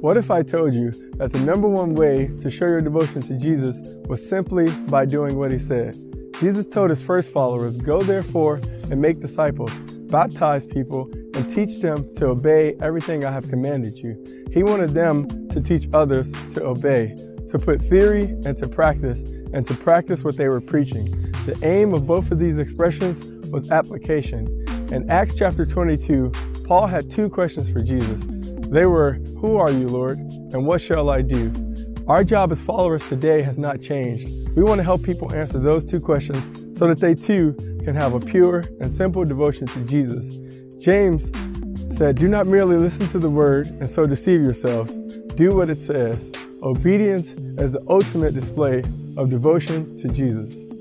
What if I told you that the number one way to show your devotion to Jesus was simply by doing what he said? Jesus told his first followers, "Go therefore and make disciples, baptize people, and teach them to obey everything I have commanded you." He wanted them to teach others to obey, to put theory into practice, and to practice what they were preaching. The aim of both of these expressions was application. In Acts chapter 22, Paul had two questions for Jesus. They were, "Who are you, Lord? And what shall I do?" Our job as followers today has not changed. We want to help people answer those two questions so that they too can have a pure and simple devotion to Jesus. James said, "Do not merely listen to the word and so deceive yourselves. Do what it says." Obedience is the ultimate display of devotion to Jesus.